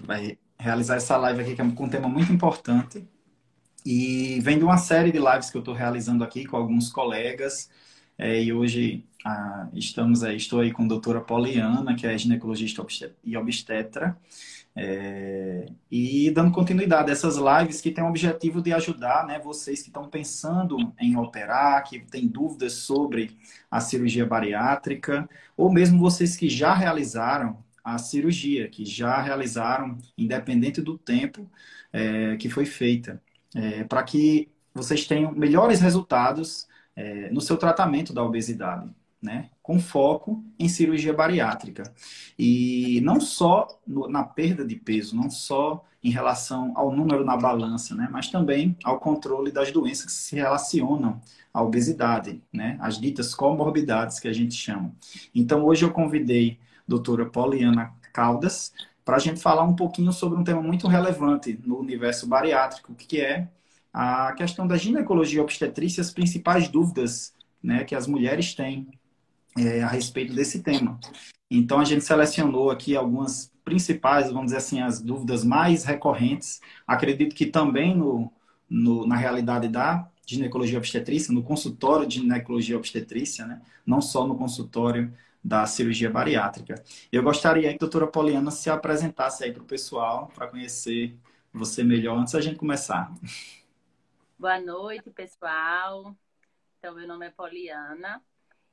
vai realizar essa live aqui, que é um tema muito importante. E vem de uma série de lives que eu estou realizando aqui com alguns colegas. E hoje estou aí com a doutora Polyana, que é ginecologista e obstetra. E dando continuidade a essas lives que tem o objetivo de ajudar, né, vocês que estão pensando em operar, que têm dúvidas sobre a cirurgia bariátrica, ou mesmo vocês que já realizaram a cirurgia, que já realizaram, independente do tempo que foi feita, para que vocês tenham melhores resultados no seu tratamento da obesidade, né? Com foco em cirurgia bariátrica. E não só na perda de peso, não só em relação ao número na balança, né? Mas também ao controle das doenças que se relacionam à obesidade, né? As ditas comorbidades que a gente chama. Então, hoje eu convidei a doutora Polyana Caldas para a gente falar um pouquinho sobre um tema muito relevante no universo bariátrico, que é a questão da ginecologia e obstetrícia, as principais dúvidas, né, que as mulheres têm a respeito desse tema. Então, a gente selecionou aqui algumas principais, vamos dizer assim, as dúvidas mais recorrentes. Acredito que também na realidade da ginecologia obstetrícia, no consultório de ginecologia obstetrícia, né? Não só no consultório da cirurgia bariátrica. Eu gostaria que a doutora Polyana se apresentasse aí para o pessoal, para conhecer você melhor, antes da gente começar. Boa noite, pessoal. Então, meu nome é Polyana.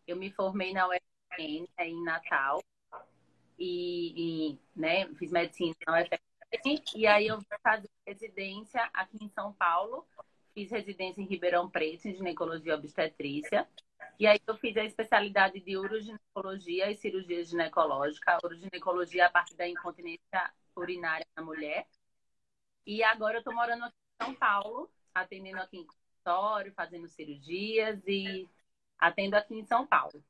Eu me formei na UFRN, em Natal, e né, fiz medicina na UFRN, e aí eu fiz residência aqui em São Paulo, fiz residência em Ribeirão Preto, em ginecologia e obstetrícia, e aí eu fiz a especialidade de uroginecologia e cirurgia ginecológica, uroginecologia a partir da incontinência urinária na mulher, e agora eu estou morando aqui em São Paulo, atendendo aqui em consultório, fazendo cirurgias e atendo aqui em São Paulo.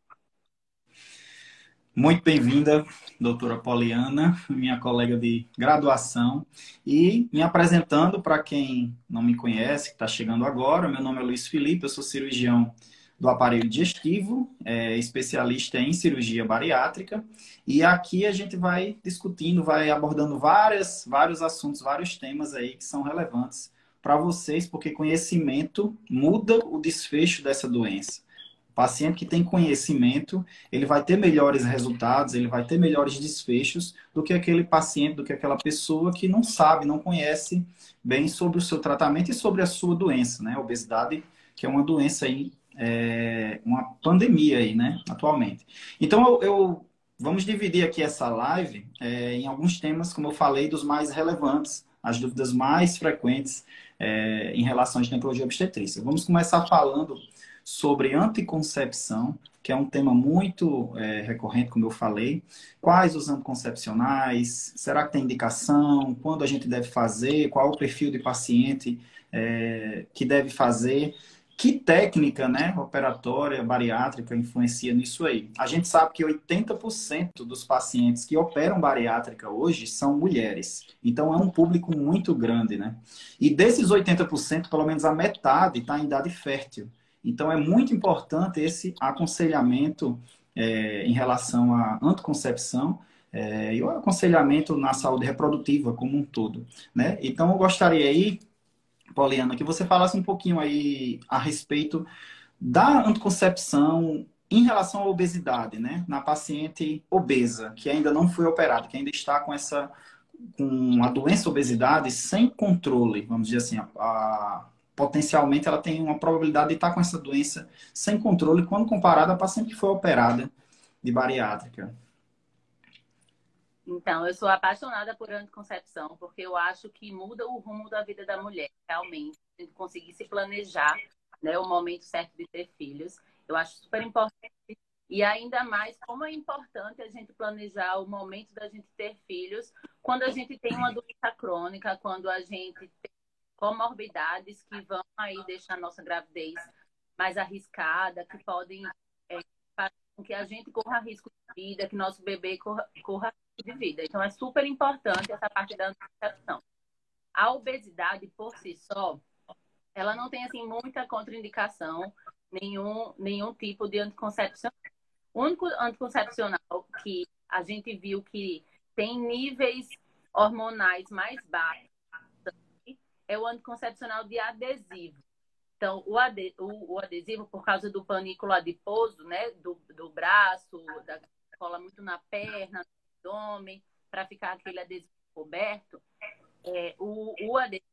Muito bem-vinda, doutora Polyana, minha colega de graduação. E me apresentando, para quem não me conhece, que está chegando agora, meu nome é Luiz Felipe, eu sou cirurgião do aparelho digestivo, especialista em cirurgia bariátrica. E aqui a gente vai discutindo, vai abordando vários assuntos, vários temas aí que são relevantes para vocês, porque conhecimento muda o desfecho dessa doença. Paciente que tem conhecimento, ele vai ter melhores resultados, ele vai ter melhores desfechos do que aquele paciente, do que aquela pessoa que não sabe, não conhece bem sobre o seu tratamento e sobre a sua doença, né? A obesidade, que é uma doença aí, uma pandemia aí, né? Atualmente. Então, vamos dividir aqui essa live em alguns temas, como eu falei, dos mais relevantes, as dúvidas mais frequentes em relação à ginecologia e obstetrícia. Vamos começar falando sobre anticoncepção, que é um tema muito recorrente, como eu falei. Quais os anticoncepcionais? Será que tem indicação? Quando a gente deve fazer? Qual o perfil de paciente que deve fazer? Que técnica, né, operatória, bariátrica, influencia nisso aí? A gente sabe que 80% dos pacientes que operam bariátrica hoje são mulheres. Então, é um público muito grande, né? E desses 80%, pelo menos a metade está em idade fértil. Então, é muito importante esse aconselhamento em relação à anticoncepção e o aconselhamento na saúde reprodutiva como um todo, né? Então, eu gostaria aí, Polyana, que você falasse um pouquinho aí a respeito da anticoncepção em relação à obesidade, né? Na paciente obesa, que ainda não foi operada, que ainda está com a doença obesidade sem controle, vamos dizer assim, potencialmente ela tem uma probabilidade de estar com essa doença sem controle quando comparada a paciente que foi operada de bariátrica. Então, eu sou apaixonada por anticoncepção, porque eu acho que muda o rumo da vida da mulher, realmente. A gente conseguir se planejar, né, o momento certo de ter filhos, eu acho super importante. E ainda mais, como é importante a gente planejar o momento da gente ter filhos quando a gente tem uma doença crônica, quando a gente tem comorbidades que vão aí deixar a nossa gravidez mais arriscada, que podem fazer com que a gente corra risco de vida, que nosso bebê corra risco de vida. Então, é super importante essa parte da anticoncepção. A obesidade, por si só, ela não tem, assim, muita contraindicação, nenhum tipo de anticoncepcional. O único anticoncepcional que a gente viu que tem níveis hormonais mais baixas é o anticoncepcional de adesivo. Então, o adesivo, por causa do panículo adiposo, né, do braço, da cola muito na perna, no abdômen, para ficar aquele adesivo coberto, o adesivo,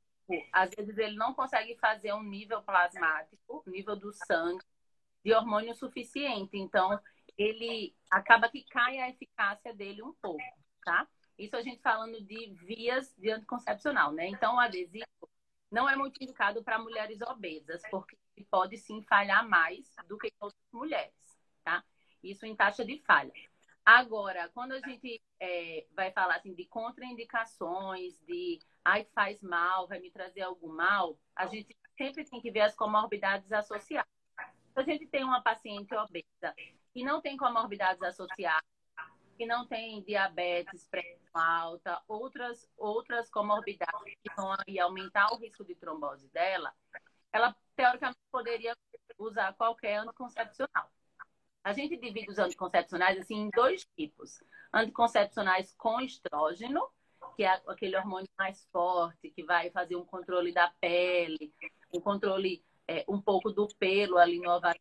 às vezes, ele não consegue fazer um nível plasmático, nível do sangue, de hormônio suficiente. Então, ele acaba que cai a eficácia dele um pouco, tá? Isso a gente falando de vias de anticoncepcional, né? Então, o adesivo não é muito indicado para mulheres obesas, porque pode sim falhar mais do que outras mulheres, tá? Isso em taxa de falha. Agora, quando a gente vai falar assim de contraindicações, de ai, faz mal, vai me trazer algum mal, a gente sempre tem que ver as comorbidades associadas. Se a gente tem uma paciente obesa que não tem comorbidades associadas, que não tem diabetes, pressão alta, outras comorbidades que vão aí aumentar o risco de trombose dela, ela, teoricamente, poderia usar qualquer anticoncepcional. A gente divide os anticoncepcionais, assim, em dois tipos. Anticoncepcionais com estrógeno, que é aquele hormônio mais forte, que vai fazer um controle da pele, um controle um pouco do pelo ali no ovário.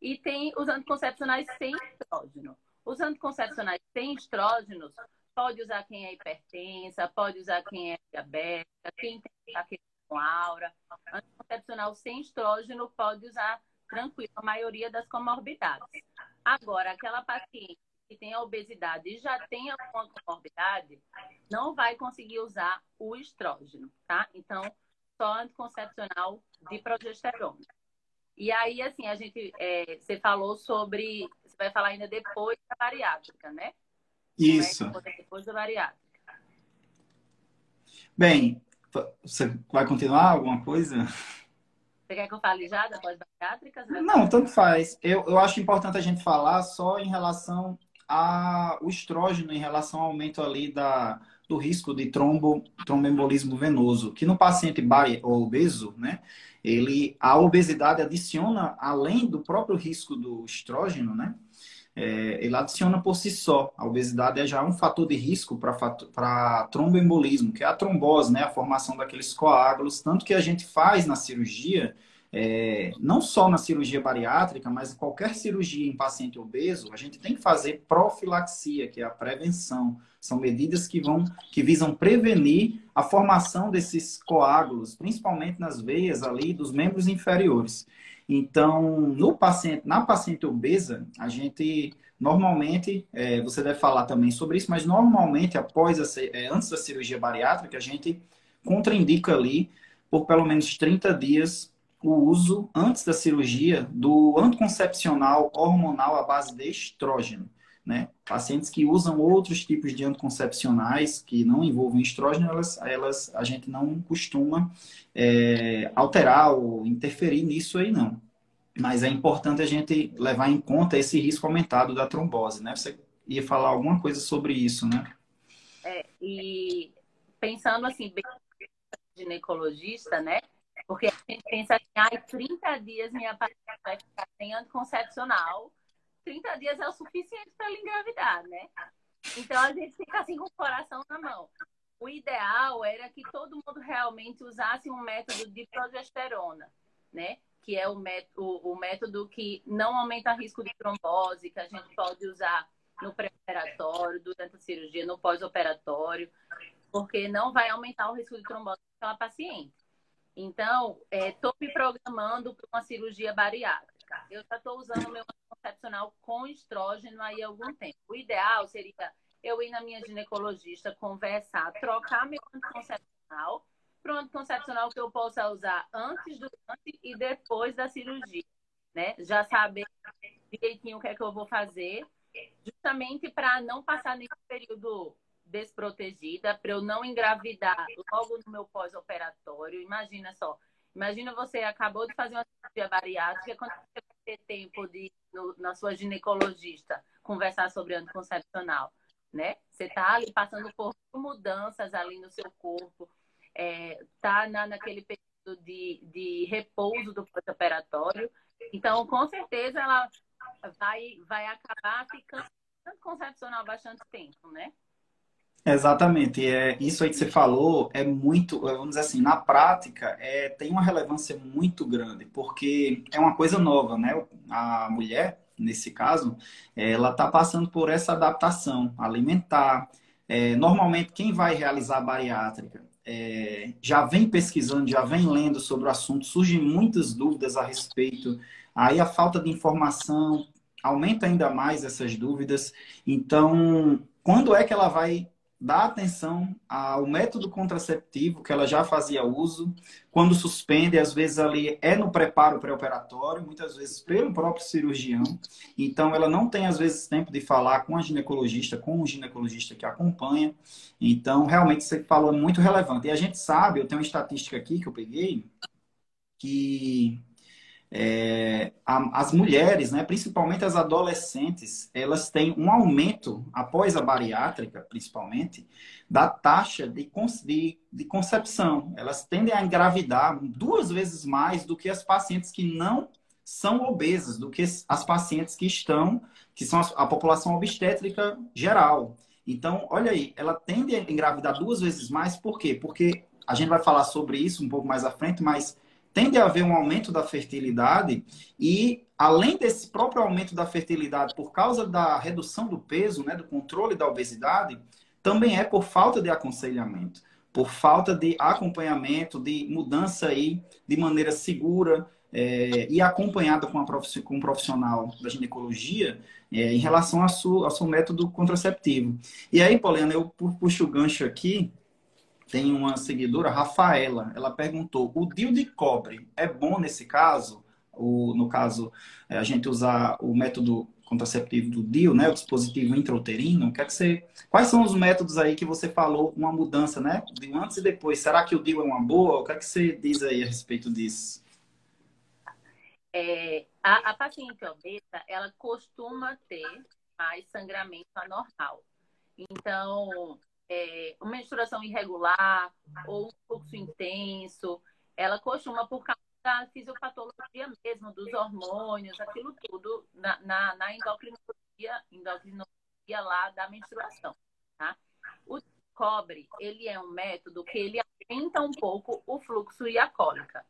E tem os anticoncepcionais sem estrógeno. Os anticoncepcionais sem estrógenos pode usar quem é hipertensa, pode usar quem é diabética, quem tem aquele com aura. Anticoncepcional sem estrógeno pode usar tranquilo a maioria das comorbidades. Agora, aquela paciente que tem a obesidade e já tem alguma comorbidade, não vai conseguir usar o estrógeno, tá? Então, só anticoncepcional de progesterona. E aí, assim, a gente, você falou sobre, você vai falar ainda depois da bariátrica, né? Isso. Depois da bariátrica. Bem, você vai continuar alguma coisa? Você quer que eu fale já da pós-bariátrica? Não, tanto faz. Eu acho importante a gente falar só em relação ao estrógeno, em relação ao aumento ali do risco de tromboembolismo venoso, que no paciente obeso, né, a obesidade adiciona, além do próprio risco do estrógeno, né, ele adiciona por si só. A obesidade é já um fator de risco para tromboembolismo, que é a trombose, né, a formação daqueles coágulos, tanto que a gente faz na cirurgia, não só na cirurgia bariátrica, mas qualquer cirurgia em paciente obeso, a gente tem que fazer profilaxia, que é a prevenção. São medidas que visam prevenir a formação desses coágulos, principalmente nas veias ali dos membros inferiores. Então, na paciente obesa, a gente normalmente, você deve falar também sobre isso, mas normalmente antes da cirurgia bariátrica, a gente contraindica ali por pelo menos 30 dias o uso, antes da cirurgia, do anticoncepcional hormonal à base de estrógeno, né? Pacientes que usam outros tipos de anticoncepcionais que não envolvem estrógeno, a gente não costuma alterar ou interferir nisso aí, não. Mas é importante a gente levar em conta esse risco aumentado da trombose, né? Você ia falar alguma coisa sobre isso, né? E pensando assim, bem ginecologista, né? Porque a gente pensa assim, ai, 30 dias minha paciente vai ficar sem anticoncepcional. 30 dias é o suficiente para ela engravidar, né? Então, a gente fica assim com o coração na mão. O ideal era que todo mundo realmente usasse um método de progesterona, né? Que é o método que não aumenta risco de trombose, que a gente pode usar no pré-operatório, durante a cirurgia, no pós-operatório, porque não vai aumentar o risco de trombose pela paciente. Então, estou me programando para uma cirurgia bariátrica. Eu já estou usando meu anticoncepcional com estrógeno aí há algum tempo. O ideal seria eu ir na minha ginecologista, conversar, trocar meu anticoncepcional para um anticoncepcional que eu possa usar antes, durante e depois da cirurgia, né? Já saber direitinho o que é que eu vou fazer, justamente para não passar nesse período desprotegida, para eu não engravidar logo no meu pós-operatório. Imagina só, imagina você acabou de fazer uma cirurgia bariátrica, quando você vai ter tempo de ir na sua ginecologista conversar sobre anticoncepcional, né? Você tá ali passando por mudanças ali no seu corpo, tá naquele período de repouso do pós-operatório, então com certeza ela vai acabar ficando anticoncepcional bastante tempo, né? Exatamente, isso aí que você falou é muito, vamos dizer assim, na prática tem uma relevância muito grande, porque é uma coisa nova, né? A mulher, nesse caso, ela está passando por essa adaptação alimentar. Normalmente, quem vai realizar a bariátrica já vem pesquisando, já vem lendo sobre o assunto, surgem muitas dúvidas a respeito, aí a falta de informação aumenta ainda mais essas dúvidas. Então, quando é que ela vai dar atenção ao método contraceptivo que ela já fazia uso? Quando suspende, às vezes ali é no preparo pré-operatório, muitas vezes pelo próprio cirurgião. Então, ela não tem, às vezes, tempo de falar com a ginecologista, com o ginecologista que acompanha. Então, realmente, você falou, é muito relevante. E a gente sabe, eu tenho uma estatística aqui que eu peguei, que as mulheres, né, principalmente as adolescentes, elas têm um aumento, após a bariátrica, principalmente, da taxa de concepção. Elas tendem a engravidar 2 vezes mais do que as pacientes que não são obesas, do que as pacientes que são a população obstétrica geral. Então, olha aí, ela tende a engravidar 2 vezes mais, por quê? Porque a gente vai falar sobre isso um pouco mais à frente, mas tende a haver um aumento da fertilidade e, além desse próprio aumento da fertilidade por causa da redução do peso, né, do controle da obesidade, também é por falta de aconselhamento, por falta de acompanhamento, de mudança aí de maneira segura e acompanhada com um profissional da ginecologia em relação ao seu método contraceptivo. E aí, Polyana, eu puxo o gancho aqui. Tem uma seguidora, Rafaela, ela perguntou, o DIU de cobre é bom nesse caso? No caso, a gente usar o método contraceptivo do DIU, né, o dispositivo intrauterino, quais são os métodos aí que você falou, uma mudança, né, de antes e depois? Será que o DIU é uma boa? O que é que você diz aí a respeito disso? A paciente obesa, ela costuma ter mais sangramento anormal. Então, uma menstruação irregular ou um fluxo intenso, ela costuma, por causa da fisiopatologia mesmo, dos hormônios, aquilo tudo, na endocrinologia lá da menstruação, tá? O cobre, ele é um método que ele aumenta um pouco o fluxo e a cólica.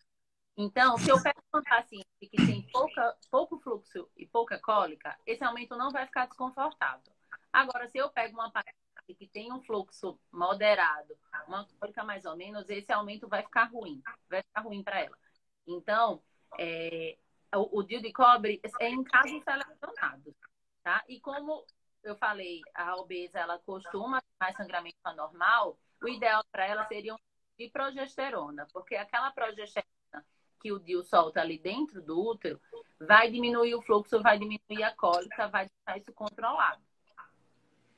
Então, se eu pego um paciente que tem pouco fluxo e pouca cólica, esse aumento não vai ficar desconfortável. Agora, se eu pego uma paciente que tem um fluxo moderado, uma cólica mais ou menos, esse aumento vai ficar ruim para ela. Então, o DIU de cobre é em casos selecionados, tá? E como eu falei, a obesa, ela costuma ter mais sangramento anormal, o ideal para ela seria um de progesterona, porque aquela progesterona que o DIU solta ali dentro do útero vai diminuir o fluxo, vai diminuir a cólica, vai deixar isso controlado.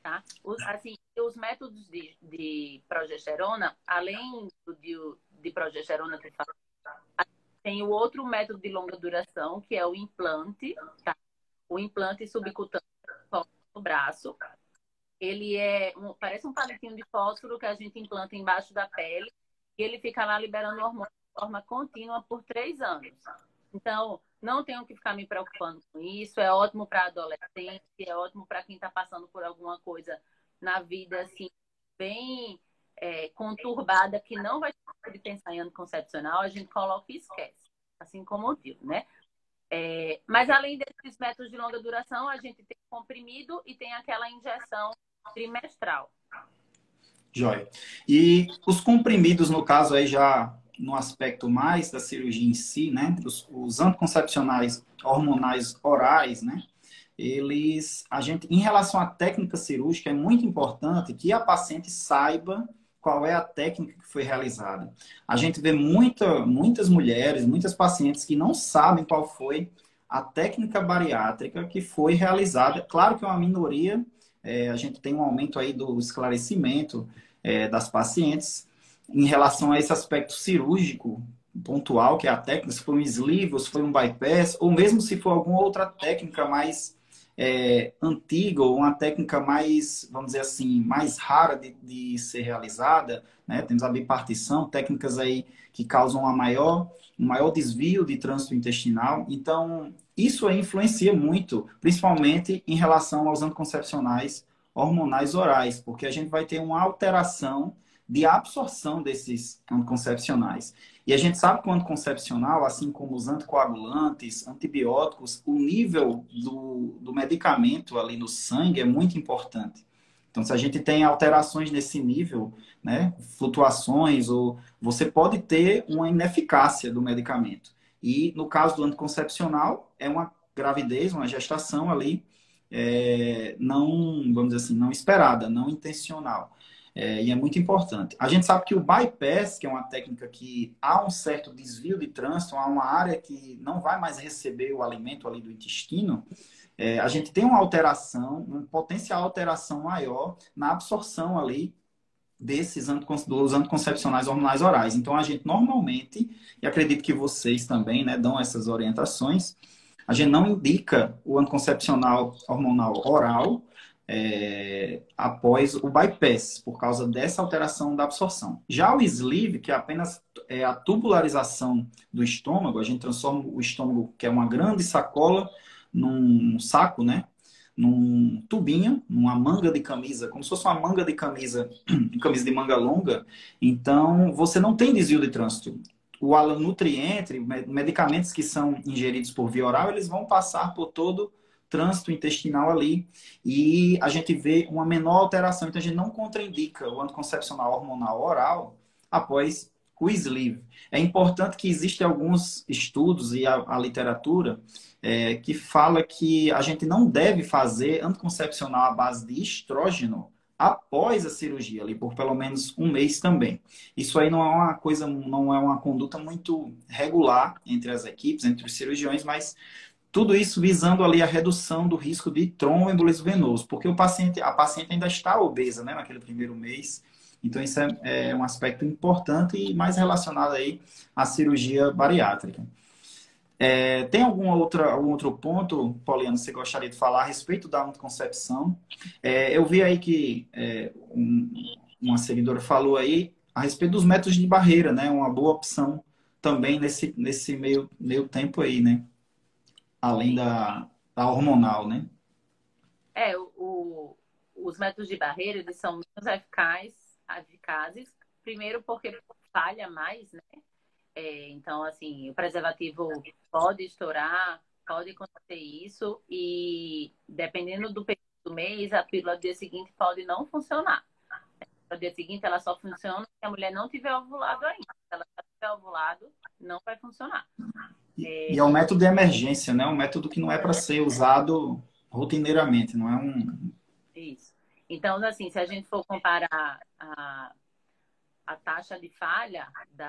Tá? Os métodos de progesterona, além do de progesterona que fala, tem o outro método de longa duração, que é o implante, tá? O implante subcutâneo no braço. Ele parece um palitinho de fósforo que a gente implanta embaixo da pele e ele fica lá liberando hormônio de forma contínua por 3 anos. Então, não tenho que ficar me preocupando com isso. É ótimo para adolescente, é ótimo para quem está passando por alguma coisa na vida, assim, bem conturbada, que não vai ter pensar em anticoncepcional. A gente coloca e esquece, assim como eu digo, né? Mas, além desses métodos de longa duração, a gente tem comprimido e tem aquela injeção trimestral. Joia. E os comprimidos, no caso, aí já no aspecto mais da cirurgia em si, né, os anticoncepcionais hormonais orais, né, em relação à técnica cirúrgica, é muito importante que a paciente saiba qual é a técnica que foi realizada. A gente vê muitas mulheres, muitas pacientes que não sabem qual foi a técnica bariátrica que foi realizada. Claro que é uma minoria, a gente tem um aumento aí do esclarecimento das pacientes, em relação a esse aspecto cirúrgico pontual, que é a técnica, se foi um sleeve, se foi um bypass, ou mesmo se for alguma outra técnica mais antiga, ou uma técnica mais, vamos dizer assim, mais rara de ser realizada, né? Temos a bipartição, técnicas aí que causam um maior desvio de trânsito intestinal. Então, isso aí influencia muito, principalmente em relação aos anticoncepcionais hormonais orais, porque a gente vai ter uma alteração de absorção desses anticoncepcionais. E a gente sabe que o anticoncepcional, assim como os anticoagulantes, antibióticos, o nível do medicamento ali no sangue é muito importante. Então, se a gente tem alterações nesse nível, né, flutuações, ou você pode ter uma ineficácia do medicamento. E no caso do anticoncepcional, é uma gravidez, uma gestação ali, não, vamos dizer assim, não esperada, não intencional. E é muito importante. A gente sabe que o bypass, que é uma técnica que há um certo desvio de trânsito, há uma área que não vai mais receber o alimento ali do intestino, a gente tem uma alteração, uma potencial alteração maior na absorção ali dos anticoncepcionais hormonais orais. Então, a gente normalmente, e acredito que vocês também, né, dão essas orientações, a gente não indica o anticoncepcional hormonal oral após o bypass, por causa dessa alteração da absorção. Já o sleeve, que é apenas a tubularização do estômago, a gente transforma o estômago, que é uma grande sacola, num saco, né? Num tubinho, numa manga de camisa, como se fosse uma manga de camisa, camisa de manga longa. Então, você não tem desvio de trânsito. O nutriente, medicamentos que são ingeridos por via oral, eles vão passar por todo trânsito intestinal ali, e a gente vê uma menor alteração. Então, a gente não contraindica o anticoncepcional hormonal oral após o sleeve. É importante que existem alguns estudos e a literatura que fala que a gente não deve fazer anticoncepcional à base de estrógeno após a cirurgia, ali por pelo menos um mês também. Isso aí não é uma coisa, não é uma conduta muito regular entre as equipes, entre os cirurgiões, mas tudo isso visando ali a redução do risco de tromboembolismo venoso, porque a paciente ainda está obesa, né, naquele primeiro mês. Então, isso é um aspecto importante e mais relacionado aí à cirurgia bariátrica. Tem algum outro ponto, Polyana, você gostaria de falar a respeito da anticoncepção? Eu vi aí que uma seguidora falou aí a respeito dos métodos de barreira, né? Uma boa opção também nesse meio tempo aí, né? Além da hormonal, né? Os métodos de barreira, eles são menos eficazes. Primeiro, porque falha mais, né? Então, assim, o preservativo pode estourar, pode acontecer isso. E dependendo do período do mês, a pílula do dia seguinte pode não funcionar. A pílula do dia seguinte, ela só funciona se a mulher não tiver ovulado ainda. Se ela não tiver ovulado, não vai funcionar. E é um método de emergência, né? Um método que não é para ser usado rotineiramente, não é um... Isso. Então, assim, se a gente for comparar a taxa de falha do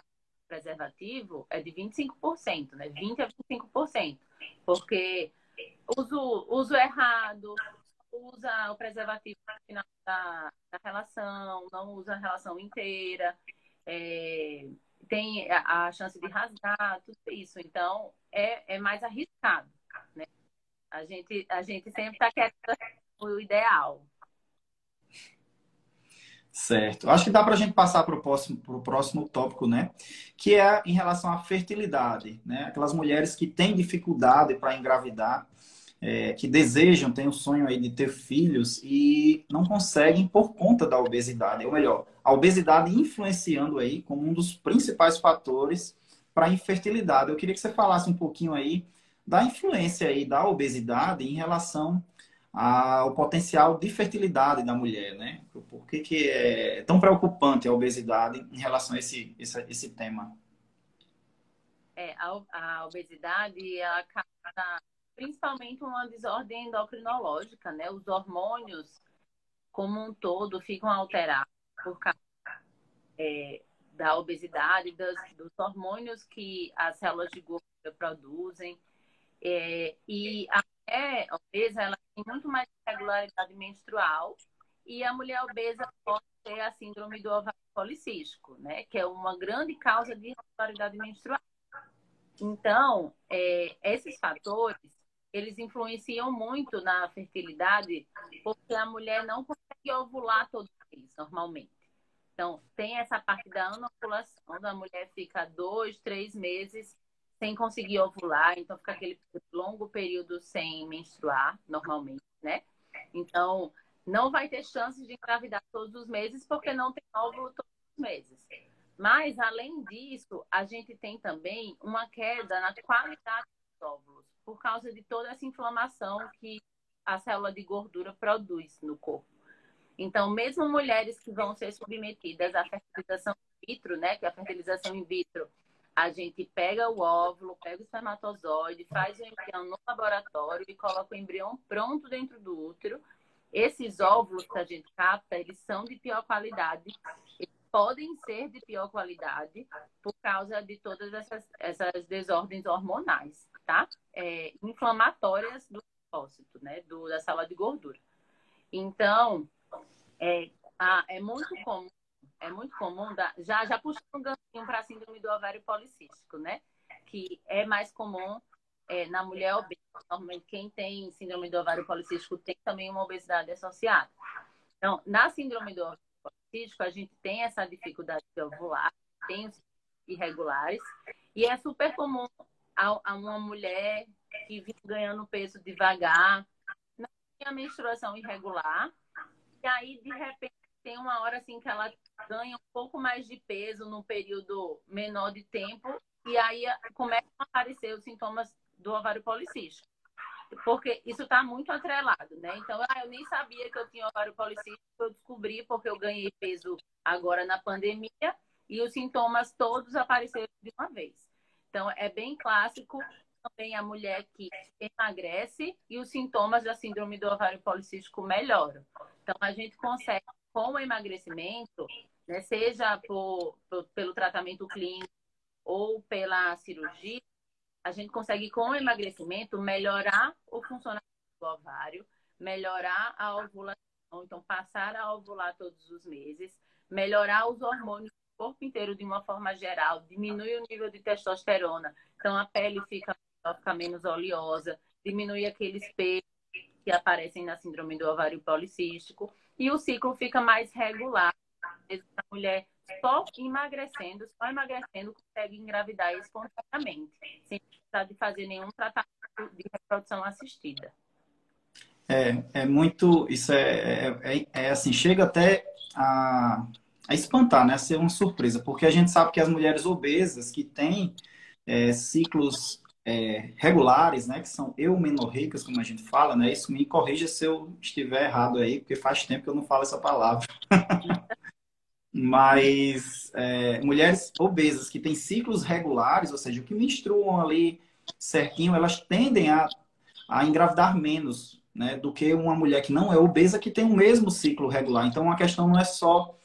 preservativo, é de 25%, né? 20 a 25%. Porque uso errado, usa o preservativo no final da relação, não usa a relação inteira, tem a chance de rasgar, tudo isso. Então, é mais arriscado, né? A gente sempre está querendo o ideal. Certo. Acho que dá para a gente passar para o próximo tópico, né? Que é em relação à fertilidade, né? Aquelas mulheres que têm dificuldade para engravidar, que desejam, têm um sonho aí de ter filhos e não conseguem por conta da obesidade. Ou melhor, a obesidade influenciando aí como um dos principais fatores para a infertilidade. Eu queria que você falasse um pouquinho aí da influência aí da obesidade em relação ao potencial de fertilidade da mulher, né? Por que é tão preocupante a obesidade em relação a esse tema? A obesidade, ela causa principalmente uma desordem endocrinológica, né? Os hormônios, como um todo, ficam alterados por causa da obesidade, dos hormônios que as células de gordura produzem. E a mulher obesa, ela tem muito mais irregularidade menstrual, e a mulher obesa pode ter a síndrome do ovário policístico, né? Que é uma grande causa de irregularidade menstrual. Então, esses fatores, eles influenciam muito na fertilidade, porque a mulher não consegue ovular todos eles normalmente. Então, tem essa parte da anovulação, da mulher fica 2, 3 meses sem conseguir ovular, então fica aquele longo período sem menstruar, normalmente, né? Então, não vai ter chance de engravidar todos os meses porque não tem óvulo todos os meses. Mas, além disso, a gente tem também uma queda na qualidade dos óvulos por causa de toda essa inflamação que a célula de gordura produz no corpo. Então, mesmo mulheres que vão ser submetidas à fertilização in vitro, né? Que a fertilização in vitro, a gente pega o óvulo, pega o espermatozoide, faz o embrião no laboratório e coloca o embrião pronto dentro do útero. Esses óvulos que a gente capta, eles são de pior qualidade. Eles podem ser de pior qualidade por causa de todas essas desordens hormonais, tá? Inflamatórias do depósito, né? Da sala de gordura. Então... É muito comum, já puxando um gancinho para a síndrome do ovário policístico, né? Que é mais comum na mulher obesa. Normalmente, quem tem síndrome do ovário policístico tem também uma obesidade associada. Então, na síndrome do ovário policístico, a gente tem essa dificuldade de ovular, tem os irregulares, e é super comum a uma mulher que vem ganhando peso devagar, não tem a menstruação irregular. E aí, de repente, tem uma hora assim que ela ganha um pouco mais de peso num período menor de tempo e aí começam a aparecer os sintomas do ovário policístico. Porque isso está muito atrelado, né? Então, eu nem sabia que eu tinha ovário policístico, eu descobri porque eu ganhei peso agora na pandemia e os sintomas todos apareceram de uma vez. Então, é bem clássico também a mulher que emagrece e os sintomas da síndrome do ovário policístico melhoram. Então, a gente consegue, com o emagrecimento, né, seja pelo tratamento clínico ou pela cirurgia, a gente consegue, com o emagrecimento, melhorar o funcionamento do ovário, melhorar a ovulação, então passar a ovular todos os meses, melhorar os hormônios do corpo inteiro de uma forma geral, diminui o nível de testosterona, então a pele fica menos oleosa, diminui aqueles pesos que aparecem na síndrome do ovário policístico, e o ciclo fica mais regular. A mulher só emagrecendo, consegue engravidar espontaneamente, sem precisar de fazer nenhum tratamento de reprodução assistida. Isso chega até a espantar, né? A ser uma surpresa, porque a gente sabe que as mulheres obesas que têm ciclos regulares, né, que são eumenorreicas, como a gente fala, né? Isso me corrija se eu estiver errado aí, porque faz tempo que eu não falo essa palavra. Mas mulheres obesas que têm ciclos regulares, ou seja, que menstruam ali certinho, elas tendem a engravidar menos, né, do que uma mulher que não é obesa, que tem o mesmo ciclo regular. Então, a questão não é só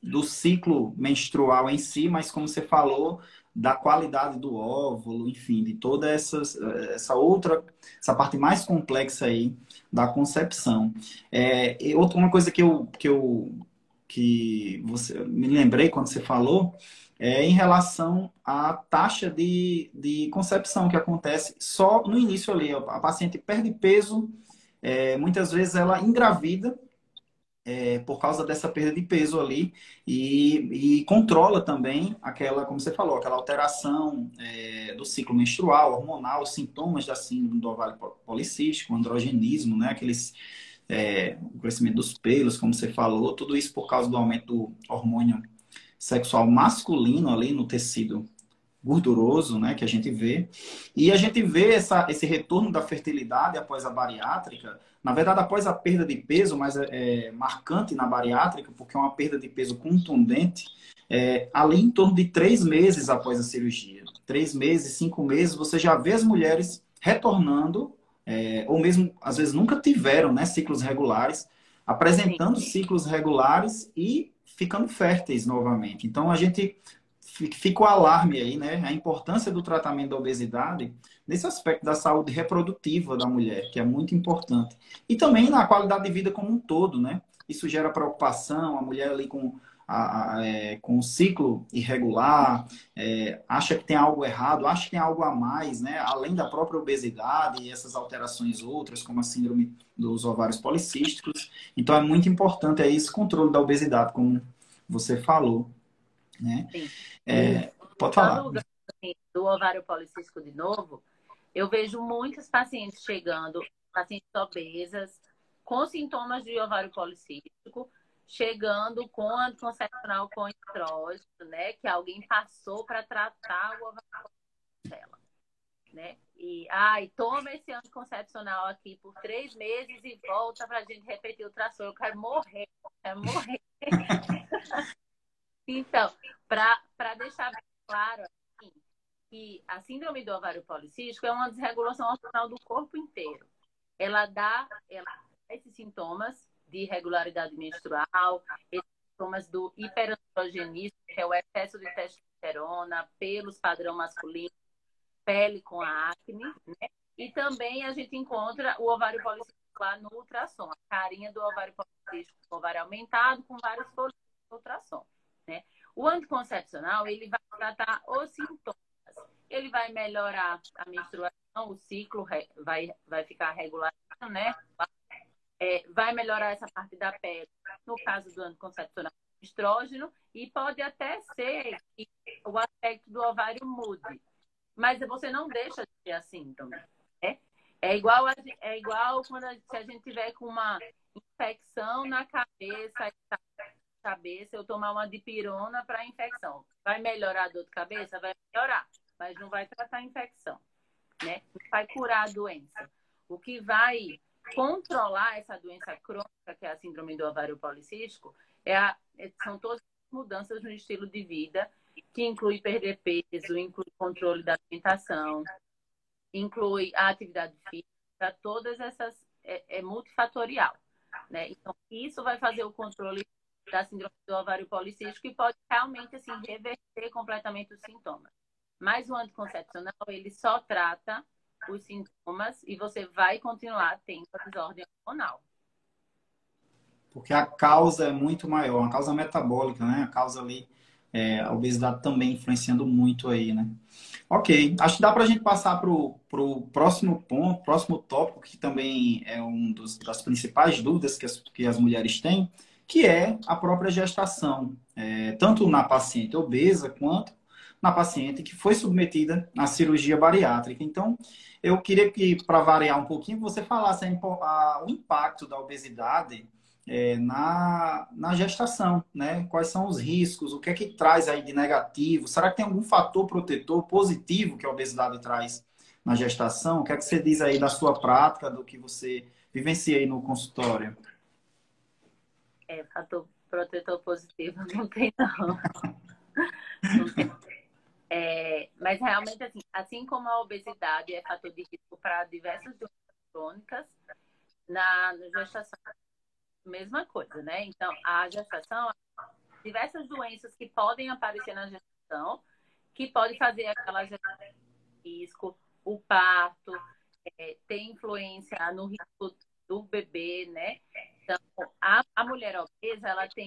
do ciclo menstrual em si, mas como você falou, da qualidade do óvulo, enfim, de toda essa parte mais complexa aí da concepção. Uma coisa que você me lembrei quando você falou é em relação à taxa de concepção que acontece só no início ali. A paciente perde peso, muitas vezes ela engravida, por causa dessa perda de peso ali e controla também aquela, como você falou, aquela alteração do ciclo menstrual, hormonal, sintomas da síndrome do ovário policístico, androgenismo, né? O crescimento dos pelos, como você falou, tudo isso por causa do aumento do hormônio sexual masculino ali no tecido gorduroso, né, que a gente vê. E a gente vê esse retorno da fertilidade após a bariátrica, na verdade após a perda de peso, mas marcante na bariátrica, porque é uma perda de peso contundente, ali em torno de 3 meses após a cirurgia. 3 meses, 5 meses, você já vê as mulheres retornando, ou mesmo, às vezes, nunca tiveram, né, ciclos regulares, apresentando ciclos regulares e ficando férteis novamente. Então, a gente... Fica o alarme aí, né? A importância do tratamento da obesidade nesse aspecto da saúde reprodutiva da mulher, que é muito importante. E também na qualidade de vida como um todo, né? Isso gera preocupação, a mulher ali com um ciclo irregular, acha que tem algo errado, acha que tem algo a mais, né? Além da própria obesidade e essas alterações outras, como a síndrome dos ovários policísticos. Então é muito importante aí esse controle da obesidade, como você falou. Né? Pode falar. Do ovário policístico de novo, eu vejo muitas pacientes chegando, pacientes obesas, com sintomas de ovário policístico, chegando com anticoncepcional com estrógeno, né? Que alguém passou para tratar o ovário dela, né? E, ai, toma esse anticoncepcional aqui por 3 meses e volta pra gente repetir o ultrassom. Eu quero morrer, Então, para deixar bem claro assim, que a síndrome do ovário policístico é uma desregulação hormonal do corpo inteiro. Ela dá esses sintomas de irregularidade menstrual, esses sintomas do hiperestrogenismo, que é o excesso de testosterona, pelos padrão masculino, pele com a acne, né? E também a gente encontra o ovário policístico lá no ultrassom, a carinha do ovário policístico, ovário aumentado com vários folículos no ultrassom, né? O anticoncepcional, ele vai tratar os sintomas, ele vai melhorar a menstruação, o ciclo vai ficar regulado, né? Vai melhorar essa parte da pele, no caso do anticoncepcional, estrógeno, e pode até ser que o aspecto do ovário mude. Mas você não deixa de ter a síndrome, né? É igual quando se a gente tiver com uma infecção na cabeça, eu tomar uma dipirona para infecção. Vai melhorar a dor de cabeça? Vai melhorar, mas não vai tratar a infecção, né? Não vai curar a doença. O que vai controlar essa doença crônica, que é a síndrome do ovário policístico, são todas as mudanças no estilo de vida, que inclui perder peso, inclui controle da alimentação, inclui a atividade física, todas essas é multifatorial, né? Então, isso vai fazer o controle da síndrome do ovário policístico e pode realmente, assim, reverter completamente os sintomas. Mas o anticoncepcional, ele só trata os sintomas e você vai continuar tendo a desordem hormonal. Porque a causa é muito maior, uma causa metabólica, né? A causa ali... a obesidade também influenciando muito aí, né? Ok, acho que dá para a gente passar para o próximo ponto, próximo tópico, que também é das principais dúvidas que as mulheres têm, que é a própria gestação, tanto na paciente obesa quanto na paciente que foi submetida à cirurgia bariátrica. Então, eu queria que, para variar um pouquinho, você falasse o impacto da obesidade na gestação, né? Quais são os riscos? O que é que traz aí de negativo? Será que tem algum fator protetor positivo que a obesidade traz na gestação? O que é que você diz aí da sua prática, do que você vivencia aí no consultório? Fator protetor positivo não tem, não. Mas realmente, assim como a obesidade é fator de risco para diversas doenças crônicas, na gestação mesma coisa, né? Então, a gestação, diversas doenças que podem aparecer na gestação, que pode fazer aquela gestação de risco, o parto, tem influência no risco do bebê, né? Então, a mulher obesa, ela tem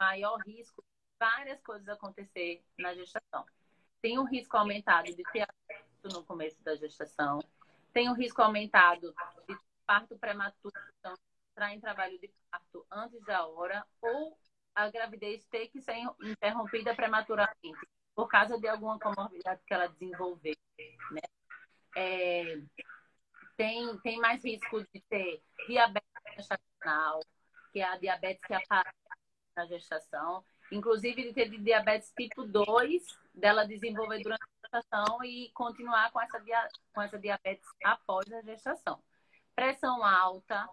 maior risco de várias coisas acontecer na gestação. Tem um risco aumentado de ter parto no começo da gestação, tem um risco aumentado de parto prematuro, então, entrar em trabalho de parto antes da hora, ou a gravidez ter que ser interrompida prematuramente por causa de alguma comorbidade que ela desenvolver, né? Tem mais risco de ter diabetes gestacional, que é a diabetes que aparece na gestação, inclusive de ter diabetes tipo 2, dela desenvolver durante a gestação e continuar com essa diabetes após a gestação. Pressão alta,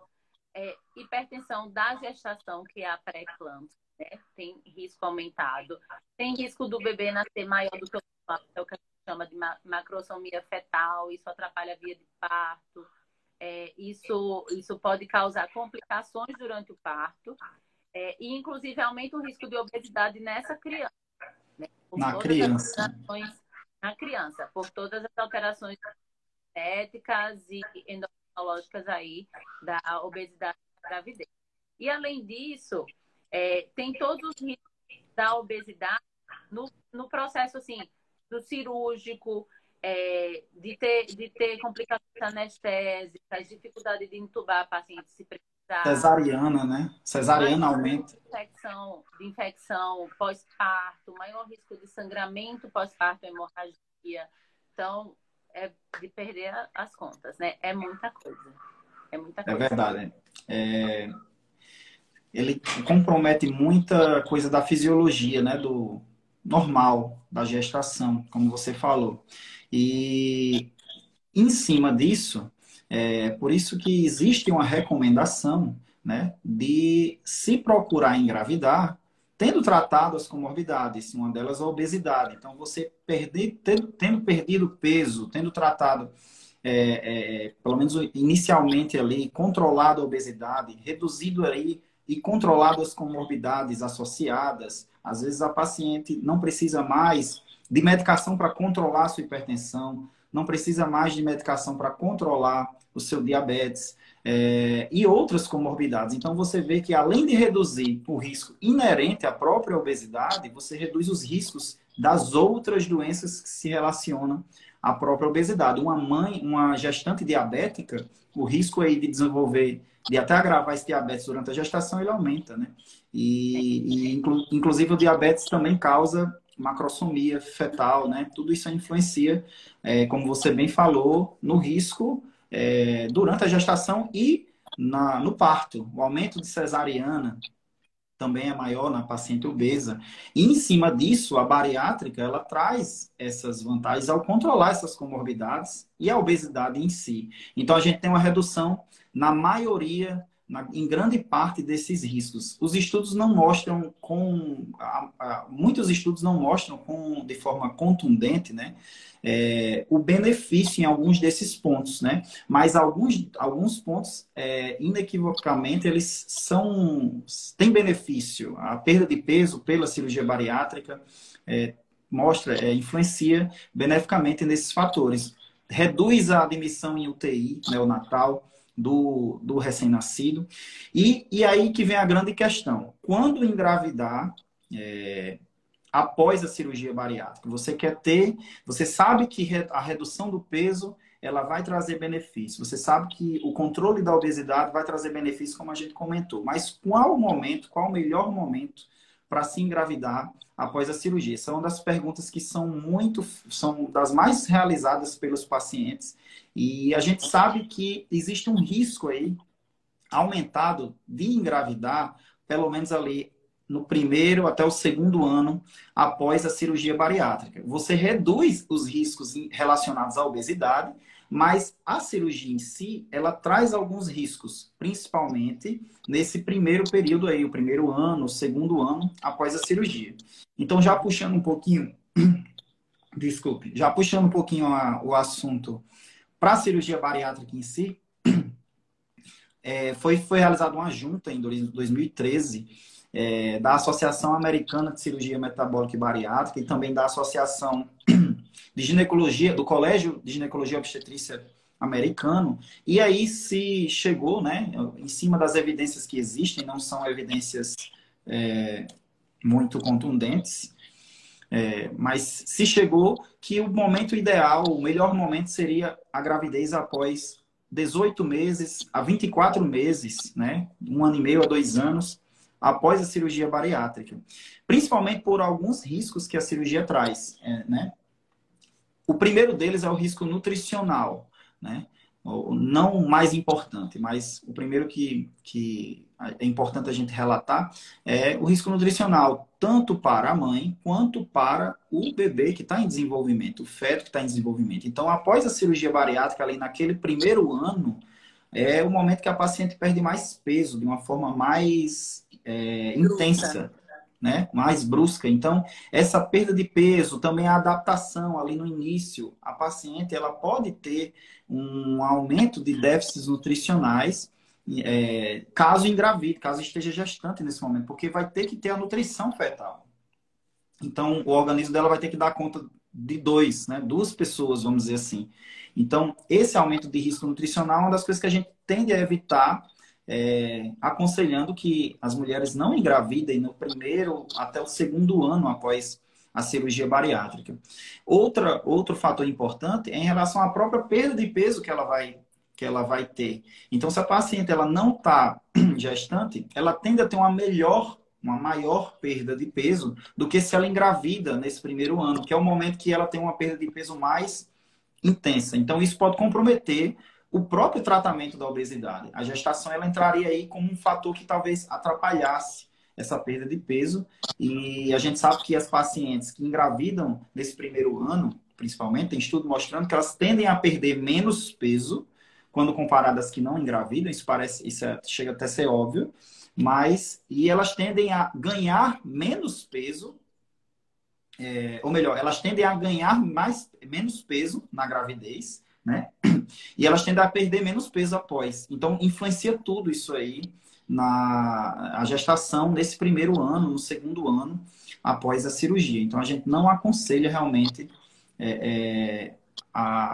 hipertensão da gestação, que é a pré-eclâmpsia, né? Tem risco aumentado. Tem risco do bebê nascer maior do que o normal, é o que a gente chama de macrosomia fetal. Isso atrapalha a via de parto. Isso pode causar complicações durante o parto. E, inclusive, aumenta o risco de obesidade nessa criança, né? Na criança, por todas as alterações genéticas e endocrinológicas aí da obesidade e da gravidez. E, além disso, tem todos os riscos da obesidade no processo, assim, do cirúrgico, de ter complicações anestésicas, dificuldade de entubar a paciente se precisar. Cesariana, né? Cesariana aumenta. De infecção pós-parto, maior risco de sangramento pós-parto, hemorragia. Então, de perder as contas, né? É muita coisa. É verdade. ele compromete muita coisa da fisiologia, né, do normal, da gestação, como você falou. E em cima disso, por isso que existe uma recomendação, né, de se procurar engravidar, tendo tratado as comorbidades, uma delas a obesidade. Então, você tendo perdido peso, tendo tratado, pelo menos inicialmente ali, controlado a obesidade, reduzido ali e controlado as comorbidades associadas. Às vezes a paciente não precisa mais de medicação para controlar a sua hipertensão, não precisa mais de medicação para controlar o seu diabetes e outras comorbidades. Então você vê que além de reduzir o risco inerente à própria obesidade, você reduz os riscos das outras doenças que se relacionam à própria obesidade. Uma mãe, uma gestante diabética, o risco aí de desenvolver, de até agravar esse diabetes durante a gestação, ele aumenta, né? Inclusive o diabetes também causa macrosomia fetal, né? Tudo isso influencia, como você bem falou, no risco durante a gestação e no parto. O aumento de cesariana também é maior na paciente obesa. E em cima disso, a bariátrica, ela traz essas vantagens ao controlar essas comorbidades e a obesidade em si. Então a gente tem uma redução na maioria, em grande parte desses riscos. Os estudos não mostram muitos estudos não mostram de forma contundente, né, o benefício em alguns desses pontos, né? Mas alguns pontos, inequivocamente, eles têm benefício. A perda de peso pela cirurgia bariátrica influencia beneficamente nesses fatores. Reduz a admissão em UTI neonatal do recém-nascido. E aí que vem a grande questão. Quando engravidar, após a cirurgia bariátrica, você sabe que a redução do peso, ela vai trazer benefício. Você sabe que o controle da obesidade vai trazer benefício, como a gente comentou. Mas qual o melhor momento para se engravidar após a cirurgia? Essa é uma das perguntas que são das mais realizadas pelos pacientes. E a gente sabe que existe um risco aí aumentado de engravidar, pelo menos ali no primeiro até o segundo ano após a cirurgia bariátrica. Você reduz os riscos relacionados à obesidade, mas a cirurgia em si, ela traz alguns riscos, principalmente nesse primeiro período aí, o primeiro ano, o segundo ano após a cirurgia. Então, já puxando um pouquinho, desculpe, já puxando um pouquinho o assunto para a cirurgia bariátrica em si, foi realizada uma junta em 2013 da Associação Americana de Cirurgia Metabólica e Bariátrica e também da Associação de Ginecologia, do Colégio de Ginecologia e Obstetrícia Americano. E aí se chegou, né, em cima das evidências que existem, não são evidências muito contundentes, mas se chegou que o momento ideal, o melhor momento seria a gravidez após 18 meses a 24 meses, né? 1 ano e meio a 2 anos, após a cirurgia bariátrica. Principalmente por alguns riscos que a cirurgia traz, né? O primeiro deles é o risco nutricional, né? Não o mais importante, mas o primeiro que é importante a gente relatar é o risco nutricional, tanto para a mãe quanto para o bebê que está em desenvolvimento, o feto que está em desenvolvimento. Então, após a cirurgia bariátrica, ali naquele primeiro ano, é o momento que a paciente perde mais peso, de uma forma mais intensa, né? Mais brusca. Então, essa perda de peso, também a adaptação ali no início, a paciente ela pode ter um aumento de déficits nutricionais, caso engravide, caso esteja gestante nesse momento, porque vai ter que ter a nutrição fetal. Então, o organismo dela vai ter que dar conta de 2, né? 2 pessoas, vamos dizer assim. Então, esse aumento de risco nutricional é uma das coisas que a gente tende a evitar, aconselhando que as mulheres não engravidem no primeiro até o segundo ano após a cirurgia bariátrica. Outro fator importante é em relação à própria perda de peso que ela vai ter. Então, se a paciente ela não está gestante, ela tende a ter uma maior perda de peso do que se ela engravida nesse primeiro ano, que é o momento que ela tem uma perda de peso mais intensa. Então, isso pode comprometer o próprio tratamento da obesidade. A gestação ela entraria aí como um fator que talvez atrapalhasse essa perda de peso. E a gente sabe que as pacientes que engravidam nesse primeiro ano, principalmente, tem estudo mostrando que elas tendem a perder menos peso quando comparadas que não engravidam. Isso parece, isso chega até a ser óbvio, mas e elas tendem a ganhar menos peso, ou melhor, elas tendem a ganhar menos peso na gravidez, né? E elas tendem a perder menos peso após. Então, influencia tudo isso aí na gestação, nesse primeiro ano, no segundo ano, após a cirurgia. Então, a gente não aconselha realmente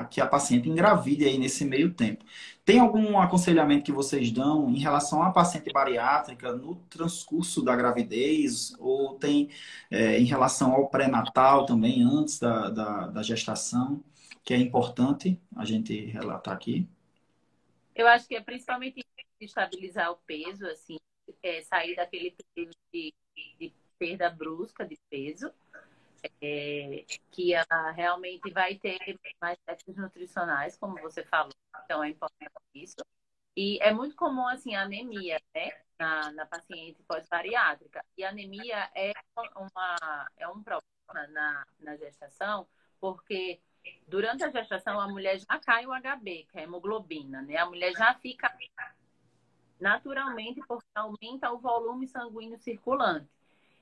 que a paciente engravide aí nesse meio tempo. Tem algum aconselhamento que vocês dão em relação à paciente bariátrica no transcurso da gravidez? Ou tem em relação ao pré-natal também, antes da gestação, que é importante a gente relatar aqui? Eu acho que é principalmente estabilizar o peso, assim, sair daquele período de perda brusca de peso, que ela realmente vai ter mais testes nutricionais, como você falou, então é importante isso. E é muito comum, assim, anemia, né, na paciente pós-bariátrica. E anemia é um problema na gestação, porque durante a gestação a mulher já cai o HB, que é a hemoglobina, né? A mulher já fica naturalmente porque aumenta o volume sanguíneo circulante.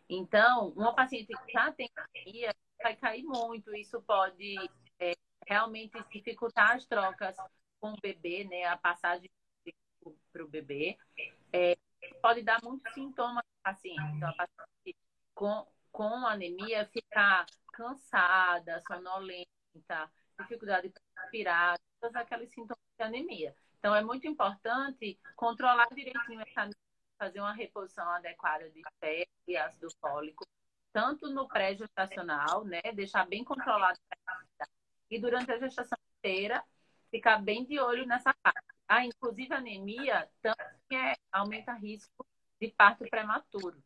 Então, uma paciente que já tem anemia vai cair muito. Isso pode realmente dificultar as trocas com o bebê, né? A passagem para o bebê. Pode dar muitos sintomas para a paciente. Então, a paciente com anemia fica cansada, sonolenta, dificuldade de respirar, todos aqueles sintomas de anemia. Então, é muito importante controlar direitinho essa anemia, fazer uma reposição adequada de ferro e ácido fólico, tanto no pré-gestacional, né? Deixar bem controlado e durante a gestação inteira, ficar bem de olho nessa parte. Inclusive, anemia também aumenta risco de parto prematuro.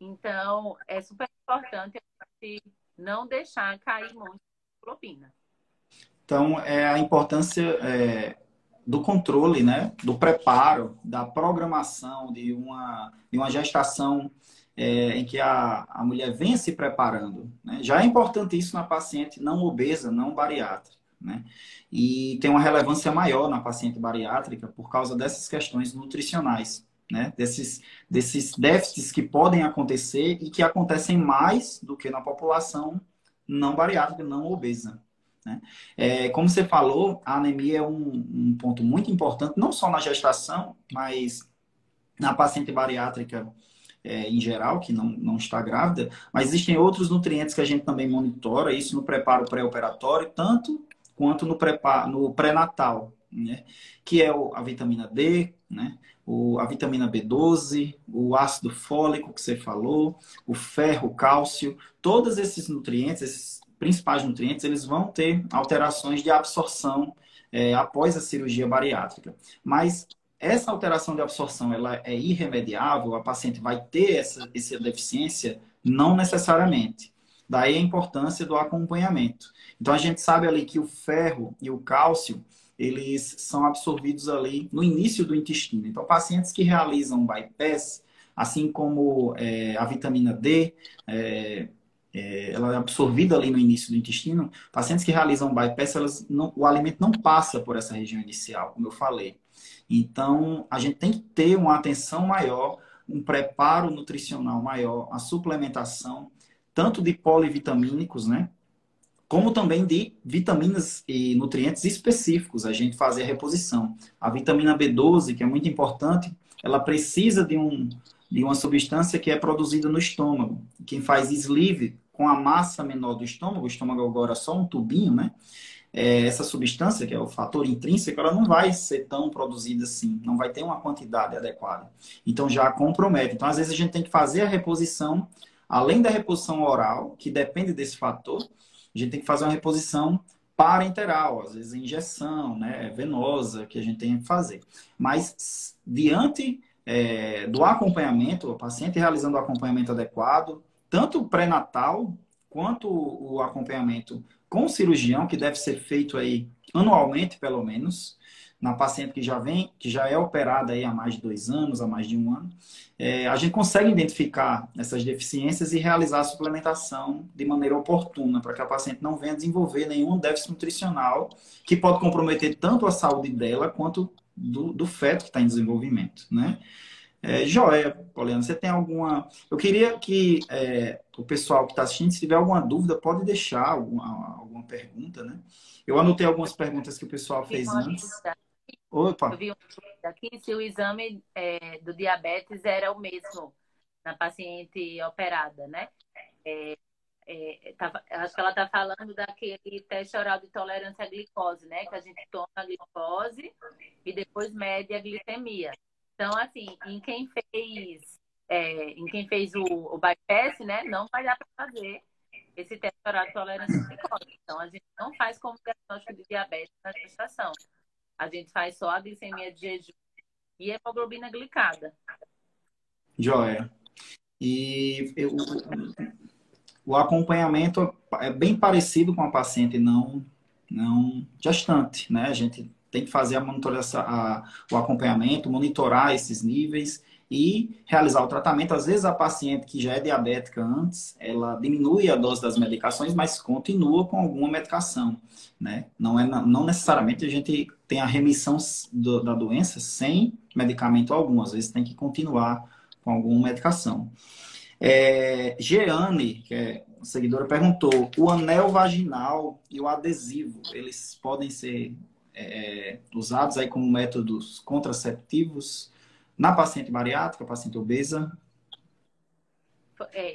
Então, é super importante a gente não deixar cair muito a hemoglobina. Então, a importância do controle, né? Do preparo, da programação de uma gestação em que a mulher vem se preparando, né? Já é importante isso na paciente não obesa, não bariátrica, né? E tem uma relevância maior na paciente bariátrica por causa dessas questões nutricionais, né? Desses déficits que podem acontecer e que acontecem mais do que na população não bariátrica, não obesa. Como você falou, a anemia é um ponto muito importante, não só na gestação, mas na paciente bariátrica em geral, que não está grávida, mas existem outros nutrientes que a gente também monitora, isso no preparo pré-operatório, tanto quanto no pré-natal, né? Que é a vitamina D, né? A vitamina B12, o ácido fólico que você falou, o ferro, o cálcio, todos esses nutrientes, esses principais nutrientes, eles vão ter alterações de absorção após a cirurgia bariátrica. Mas essa alteração de absorção, ela é irremediável? A paciente vai ter essa deficiência? Não necessariamente. Daí a importância do acompanhamento. Então, a gente sabe ali que o ferro e o cálcio, eles são absorvidos ali no início do intestino. Então, pacientes que realizam bypass, assim como a vitamina D, ela é absorvida ali no início do intestino. Pacientes que realizam bypass, o alimento não passa por essa região inicial, como eu falei. Então, a gente tem que ter uma atenção maior, um preparo nutricional maior, a suplementação, tanto de polivitamínicos, né? Como também de vitaminas e nutrientes específicos, a gente fazer a reposição. A vitamina B12, que é muito importante, ela precisa de uma substância que é produzida no estômago. Quem faz sleeve com a massa menor do estômago, o estômago agora é só um tubinho, né? Essa substância, que é o fator intrínseco, ela não vai ser tão produzida assim, não vai ter uma quantidade adequada. Então, já compromete. Então, às vezes, a gente tem que fazer a reposição, além da reposição oral, que depende desse fator, a gente tem que fazer uma reposição parenteral, às vezes injeção, né? Venosa, que a gente tem que fazer. Mas, diante do acompanhamento, o paciente realizando o acompanhamento adequado, tanto o pré-natal quanto o acompanhamento com o cirurgião, que deve ser feito aí anualmente, pelo menos, na paciente que já vem, que já é operada aí há mais de 2 anos, há mais de 1 ano, a gente consegue identificar essas deficiências e realizar a suplementação de maneira oportuna para que a paciente não venha desenvolver nenhum déficit nutricional que pode comprometer tanto a saúde dela quanto do feto que está em desenvolvimento, né? Joia, Polyana, você tem alguma... Eu queria que o pessoal que está assistindo, se tiver alguma dúvida, pode deixar alguma pergunta, né? Eu anotei algumas perguntas que o pessoal fez antes. Opa! Eu vi uma pergunta aqui, se o exame do diabetes era o mesmo na paciente operada, né? Acho que ela está falando daquele teste oral de tolerância à glicose, né? Que a gente toma a glicose e depois mede a glicemia. Então, assim, em quem fez o bypass, né, não vai dar para fazer esse teste oral de tolerância à glicose. Então, a gente não faz como diagnóstico de diabetes na gestação. A gente faz só a glicemia de jejum e hemoglobina glicada. Joia. E o acompanhamento é bem parecido com a paciente não gestante, né? A gente tem que fazer o acompanhamento, monitorar esses níveis e realizar o tratamento. Às vezes a paciente que já é diabética antes, ela diminui a dose das medicações, mas continua com alguma medicação, né? Não necessariamente a gente tem a remissão da doença sem medicamento algum. Às vezes tem que continuar com alguma medicação. Jeane, que é uma seguidora, perguntou: o anel vaginal e o adesivo, eles podem ser usados aí como métodos contraceptivos na paciente bariátrica, paciente obesa?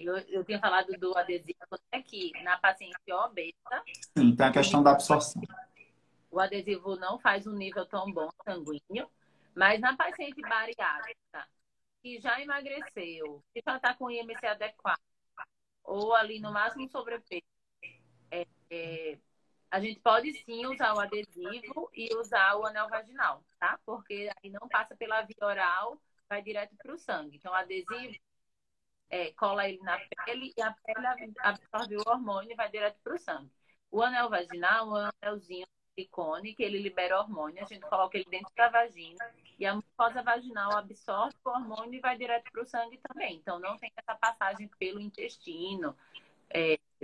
Eu tinha falado do adesivo aqui, na paciente obesa. Sim, então a questão da absorção. O adesivo não faz um nível tão bom sanguíneo, mas na paciente bariátrica, que já emagreceu, que já está com IMC adequado, ou ali no máximo sobrepeso, a gente pode sim usar o adesivo e usar o anel vaginal, tá? Porque aí não passa pela via oral, vai direto para o sangue. Então, o adesivo, cola ele na pele e a pele absorve o hormônio e vai direto para o sangue. O anel vaginal é um anelzinho de silicone que ele libera hormônio, a gente coloca ele dentro da vagina e a mucosa vaginal absorve o hormônio e vai direto para o sangue também. Então, não tem essa passagem pelo intestino,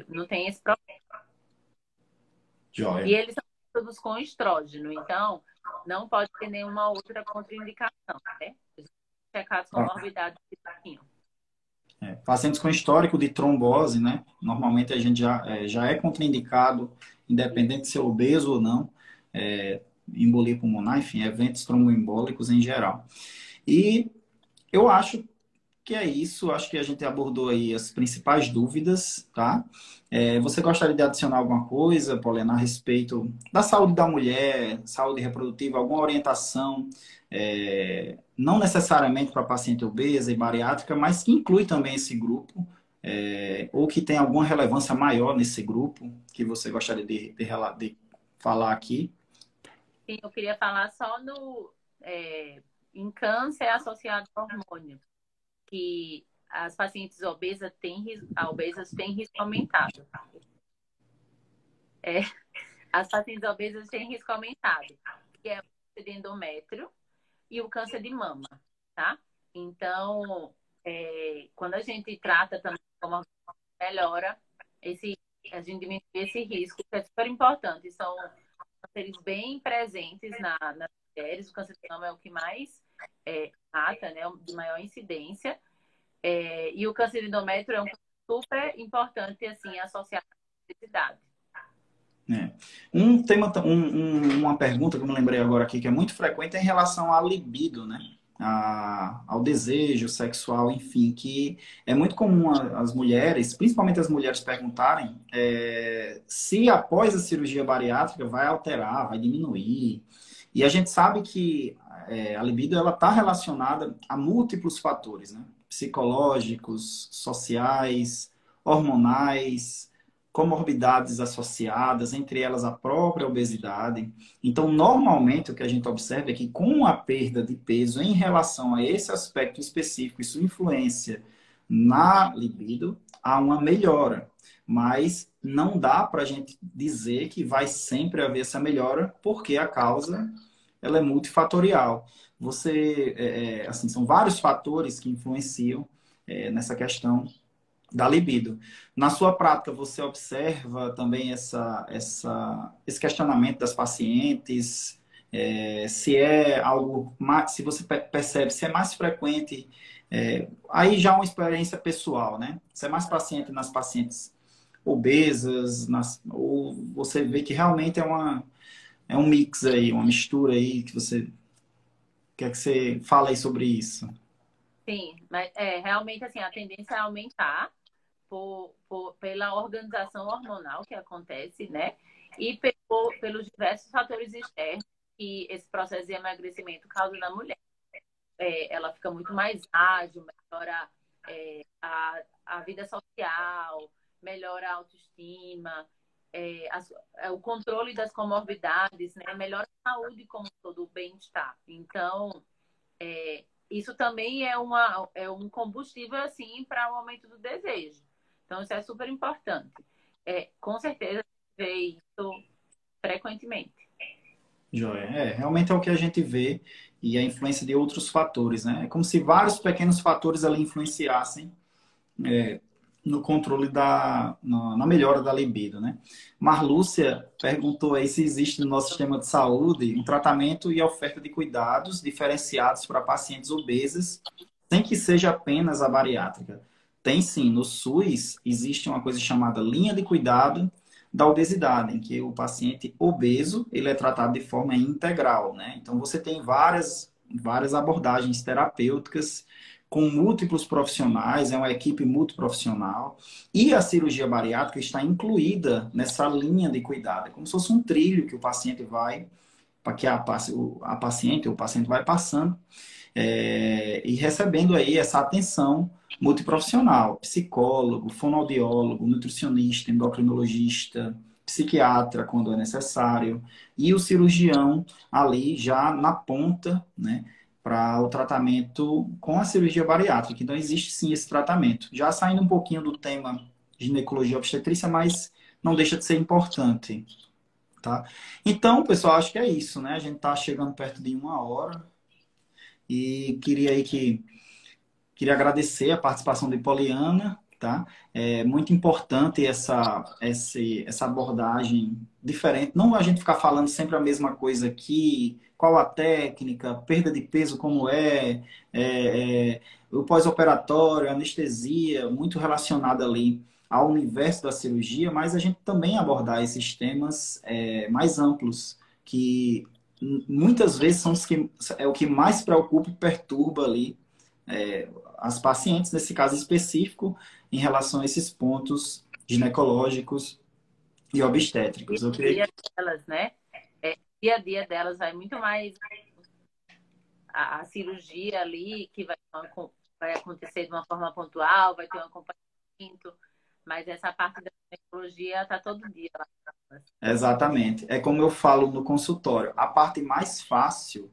não tem esse problema. E eles são todos com estrógeno, então não pode ter nenhuma outra contraindicação, né? Checados com morbidade. Pacientes com histórico de trombose, né? Normalmente a gente já é contraindicado, independente de ser obeso ou não, embolia pulmonar, enfim, eventos tromboembólicos em geral. E eu acho que é isso, acho que a gente abordou aí as principais dúvidas, tá? Você gostaria de adicionar alguma coisa, Polyana, a respeito da saúde da mulher, saúde reprodutiva, alguma orientação, não necessariamente para paciente obesa e bariátrica, mas que inclui também esse grupo, ou que tem alguma relevância maior nesse grupo, que você gostaria de falar aqui? Sim, eu queria falar só em câncer associado ao hormônio, que as pacientes obesas têm risco aumentado. As pacientes obesas têm risco aumentado, que é o câncer de endométrio e o câncer de mama, tá? Então, quando a gente trata também como melhora, a gente diminui esse risco, que é super importante. São cânceres bem presentes nas mulheres, o câncer de mama é o que mais... mata, né, de maior incidência, e o câncer de endométrio é um super importante, assim, associado à obesidade. Uma pergunta que eu me lembrei agora aqui, que é muito frequente, é em relação à libido, né, ao desejo sexual, enfim, que é muito comum as mulheres, principalmente as mulheres, perguntarem se após a cirurgia bariátrica vai alterar, vai diminuir. E a gente sabe que a libido está relacionada a múltiplos fatores, né? Psicológicos, sociais, hormonais, comorbidades associadas, entre elas a própria obesidade. Então, normalmente, o que a gente observa é que com a perda de peso em relação a esse aspecto específico e sua influência na libido, há uma melhora. Mas não dá para a gente dizer que vai sempre haver essa melhora, porque a causa... ela é multifatorial. Você, assim, são vários fatores que influenciam nessa questão da libido. Na sua prática, você observa também esse questionamento das pacientes? Se é algo, se você percebe, se é mais frequente, aí já é uma experiência pessoal, né? Se é mais paciente nas pacientes obesas, ou você vê que realmente é um mix aí, uma mistura aí, que você quer que você fale aí sobre isso? Sim, mas realmente assim, a tendência é aumentar pela organização hormonal que acontece, né? E pelos diversos fatores externos que esse processo de emagrecimento causa na mulher. Ela fica muito mais ágil, melhora a vida social, melhora a autoestima, o controle das comorbidades, né? Melhora a saúde como todo, o bem-estar. Então, isso também é um combustível, assim, para o aumento do desejo. Então, isso é super importante. Com certeza, vê isso frequentemente. Joia. Realmente é o que a gente vê, e a influência de outros fatores, né? É como se vários pequenos fatores ali influenciassem no controle na melhora da libido, né? Marlúcia perguntou aí se existe no nosso sistema de saúde um tratamento e oferta de cuidados diferenciados para pacientes obesas, sem que seja apenas a bariátrica. Tem sim, no SUS existe uma coisa chamada linha de cuidado da obesidade, em que o paciente obeso, ele é tratado de forma integral, né? Então, você tem várias abordagens terapêuticas com múltiplos profissionais, é uma equipe multiprofissional, e a cirurgia bariátrica está incluída nessa linha de cuidado. É como se fosse um trilho que o paciente vai, que a paciente ou o paciente vai passando e recebendo aí essa atenção multiprofissional, psicólogo, fonoaudiólogo, nutricionista, endocrinologista, psiquiatra quando é necessário, e o cirurgião ali já na ponta, né, para o tratamento com a cirurgia bariátrica. Então existe sim esse tratamento. Já saindo um pouquinho do tema ginecologia e obstetrícia, mas não deixa de ser importante, tá? Então, pessoal, acho que é isso, né? A gente tá chegando perto de 1 hora e queria agradecer a participação de Polyana, tá? É muito importante essa abordagem diferente. Não a gente ficar falando sempre a mesma coisa aqui, qual a técnica, perda de peso, como o pós-operatório, anestesia, muito relacionada ali ao universo da cirurgia, mas a gente também abordar esses temas mais amplos, que muitas vezes são o que mais preocupa e perturba ali as pacientes, nesse caso específico, em relação a esses pontos ginecológicos e obstétricos. O dia delas, né? Dia a dia delas vai muito mais a cirurgia ali, que vai acontecer de uma forma pontual, vai ter um acompanhamento, mas essa parte da ginecologia está todo dia lá. Exatamente. É como eu falo no consultório, a parte mais fácil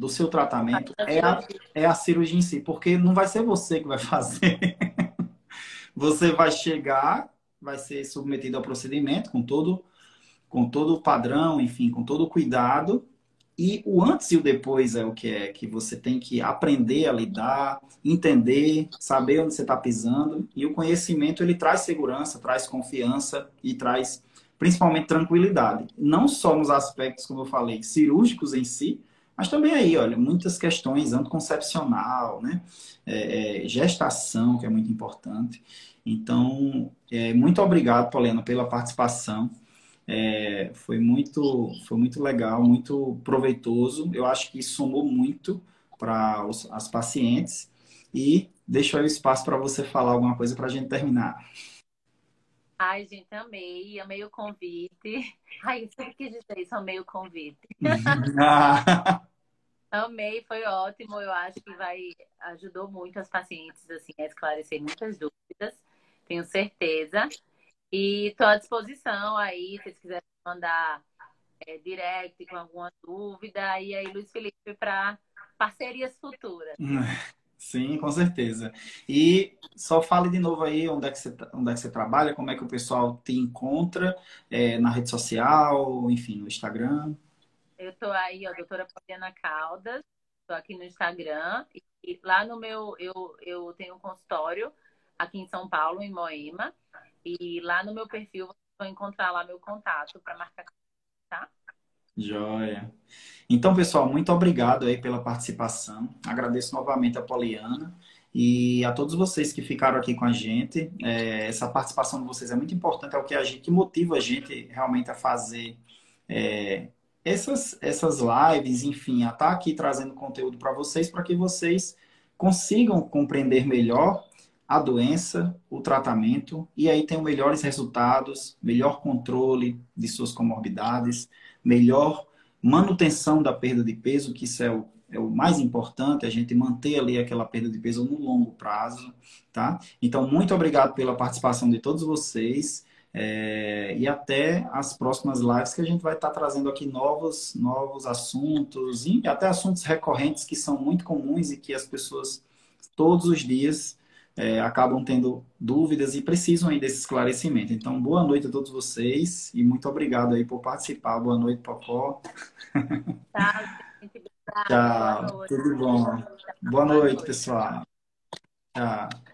do seu tratamento é a cirurgia em si, porque não vai ser você que vai fazer. Você vai chegar, vai ser submetido ao procedimento com todo o padrão, enfim, com todo o cuidado, e o antes e o depois é o que que você tem que aprender a lidar, entender, saber onde você está pisando, e o conhecimento, ele traz segurança, traz confiança e traz principalmente tranquilidade. Não só nos aspectos, como eu falei, cirúrgicos em si, mas também aí, olha, muitas questões anticoncepcional, né? Gestação, que é muito importante. Então, muito obrigado, Polyana, pela participação. Foi muito legal, muito proveitoso. Eu acho que somou muito para as pacientes. E deixo aí o espaço para você falar alguma coisa para a gente terminar. Ai, gente, amei o convite. Ai, eu sempre quis dizer isso, amei o convite. Amei, foi ótimo. Eu acho que ajudou muito as pacientes, assim, a esclarecer muitas dúvidas, tenho certeza. E estou à disposição aí, se vocês quiserem mandar direct com alguma dúvida, e aí Luiz Felipe para parcerias futuras. Sim, com certeza. E só fale de novo aí onde é que você trabalha, como é que o pessoal te encontra, na rede social, enfim, no Instagram. Eu tô aí, ó, doutora Polyana Caldas, tô aqui no Instagram e lá no meu, eu tenho um consultório aqui em São Paulo, em Moema, e lá no meu perfil vocês vão encontrar lá meu contato para marcar, tá? Joia. Então, pessoal, muito obrigado aí pela participação. Agradeço novamente a Polyana e a todos vocês que ficaram aqui com a gente. Essa participação de vocês é muito importante, é o que a gente, que motiva a gente realmente a fazer essas lives, enfim, a estar aqui trazendo conteúdo para vocês, para que vocês consigam compreender melhor a doença, o tratamento, e aí tenham melhores resultados, melhor controle de suas comorbidades, melhor manutenção da perda de peso, que isso é o mais importante, a gente manter ali aquela perda de peso no longo prazo, tá? Então, muito obrigado pela participação de todos vocês, e até as próximas lives, que a gente vai estar trazendo aqui novos assuntos, e até assuntos recorrentes que são muito comuns e que as pessoas, todos os dias, acabam tendo dúvidas e precisam aí desse esclarecimento. Então, boa noite a todos vocês e muito obrigado aí por participar. Boa noite, Popó. Tchau, tudo bom. Boa noite, pessoal. Tchau.